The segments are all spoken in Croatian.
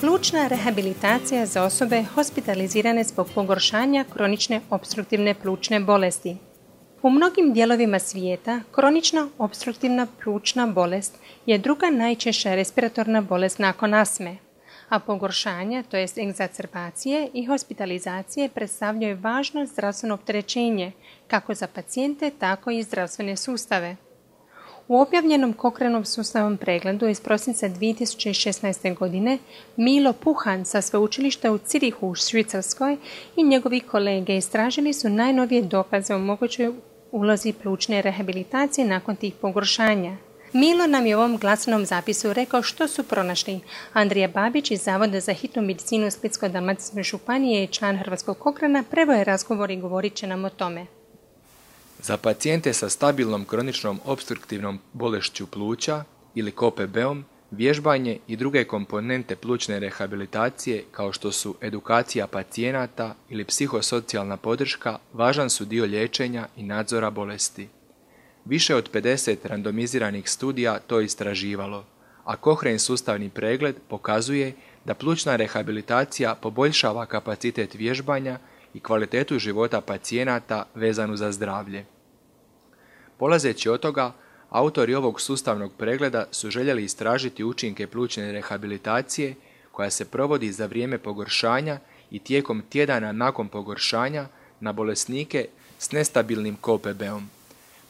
Plućna rehabilitacija za osobe hospitalizirane zbog pogoršanja kronične opstruktivne plućne bolesti. U mnogim dijelovima svijeta kronična opstruktivna plućna bolest je druga najčešća respiratorna bolest nakon astme, a pogoršanja, to jest egzazerbacije i hospitalizacije, predstavljaju važno zdravstveno opterećenje kako za pacijente, tako i zdravstvene sustave. U objavljenom Cochraneovom sustavnom pregledu iz prosinca 2016. godine Milo Puhan sa Sveučilišta u Zurichu u Švicarskoj i njegovi kolege istražili su najnovije dokaze o mogućoj ulozi plućne rehabilitacije nakon tih pogoršanja. Milo nam je u ovom glasnom zapisu rekao što su pronašli. Andrija Babić iz Zavoda za hitnu medicinu Splitsko-dalmatinske županije i član Hrvatskog Cochrana preveo je razgovor i govorit će nam o tome. Za pacijente sa stabilnom kroničnom opstruktivnom bolešću pluća ili KOPB-om, vježbanje i druge komponente plućne rehabilitacije kao što su edukacija pacijenata ili psihosocijalna podrška važan su dio liječenja i nadzora bolesti. Više od 50 randomiziranih studija to istraživalo, a Cochraneov sustavni pregled pokazuje da plućna rehabilitacija poboljšava kapacitet vježbanja i kvalitetu života pacijenata vezanu za zdravlje. Polazeći od toga, autori ovog sustavnog pregleda su željeli istražiti učinke plućne rehabilitacije koja se provodi za vrijeme pogoršanja i tijekom tjedana nakon pogoršanja na bolesnike s nestabilnim KOPB-om.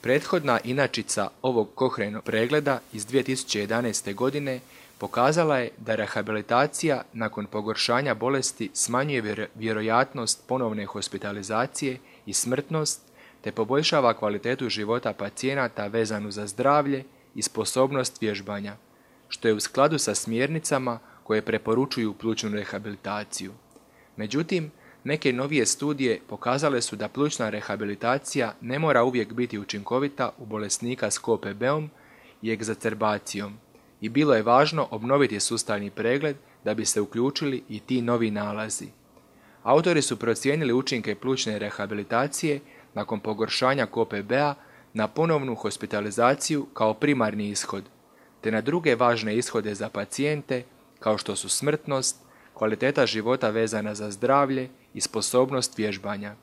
Prethodna inačica ovog Cochraneovog pregleda iz 2011. godine pokazala je da rehabilitacija nakon pogoršanja bolesti smanjuje vjerojatnost ponovne hospitalizacije i smrtnost te poboljšava kvalitetu života pacijenata vezanu za zdravlje i sposobnost vježbanja, što je u skladu sa smjernicama koje preporučuju plućnu rehabilitaciju. Međutim, neke novije studije pokazale su da plućna rehabilitacija ne mora uvijek biti učinkovita u bolesnika s KOPB-om i egzazerbacijom, i bilo je važno obnoviti sustavni pregled da bi se uključili i ti novi nalazi. Autori su procijenili učinke plućne rehabilitacije nakon pogoršanja KOPB-a na ponovnu hospitalizaciju kao primarni ishod, te na druge važne ishode za pacijente kao što su smrtnost, kvaliteta života vezana za zdravlje i sposobnost vježbanja.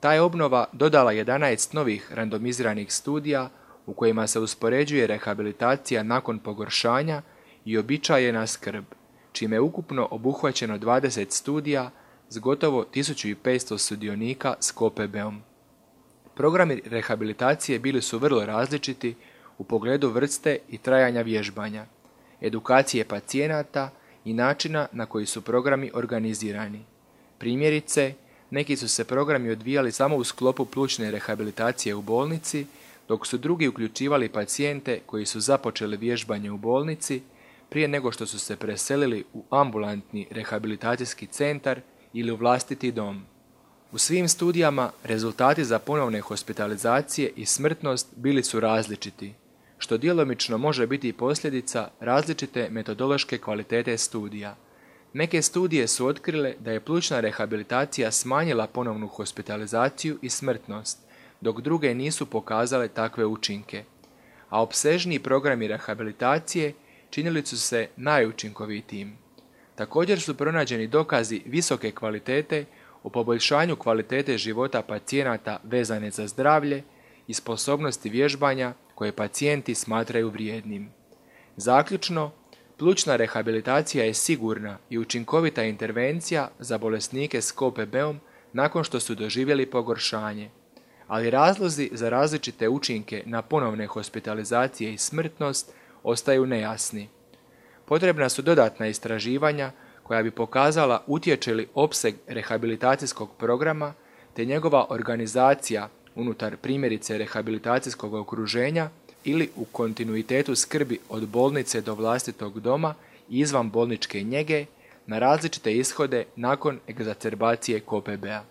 Ta je obnova dodala 11 novih randomiziranih studija u kojima se uspoređuje rehabilitacija nakon pogoršanja i običajena skrb, čime je ukupno obuhvaćeno 20 studija s gotovo 1500 sudionika s KOPB-om. Programi rehabilitacije bili su vrlo različiti u pogledu vrste i trajanja vježbanja, edukacije pacijenata i načina na koji su programi organizirani. Primjerice, neki su se programi odvijali samo u sklopu plućne rehabilitacije u bolnici, dok su drugi uključivali pacijente koji su započeli vježbanje u bolnici prije nego što su se preselili u ambulantni rehabilitacijski centar ili u vlastiti dom. U svim studijama rezultati za ponovne hospitalizacije i smrtnost bili su različiti, što djelomično može biti posljedica različite metodološke kvalitete studija. Neke studije su otkrile da je plućna rehabilitacija smanjila ponovnu hospitalizaciju i smrtnost, dok druge nisu pokazale takve učinke, a opsežniji programi rehabilitacije činili su se najučinkovitijim. Također su pronađeni dokazi visoke kvalitete o poboljšanju kvalitete života pacijenata vezane za zdravlje i sposobnosti vježbanja koje pacijenti smatraju vrijednim. Zaključno, plućna rehabilitacija je sigurna i učinkovita intervencija za bolesnike s KOPB-om nakon što su doživjeli pogoršanje, ali razlozi za različite učinke na ponovne hospitalizacije i smrtnost ostaju nejasni. Potrebna su dodatna istraživanja koja bi pokazala utječe li opseg rehabilitacijskog programa te njegova organizacija unutar primjerice rehabilitacijskog okruženja ili u kontinuitetu skrbi od bolnice do vlastitog doma i izvan bolničke njege na različite ishode nakon egzazerbacije KOPB-a.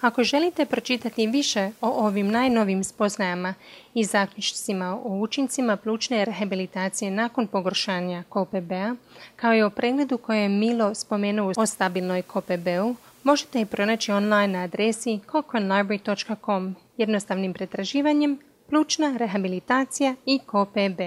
Ako želite pročitati više o ovim najnovim spoznajama i zaključcima o učincima plućne rehabilitacije nakon pogoršanja KOPB-a, kao i o pregledu koje je Milo spomenuo o stabilnoj KOPB-u, možete i pronaći online na adresi cochranelibrary.com jednostavnim pretraživanjem plućna rehabilitacija i KOPB.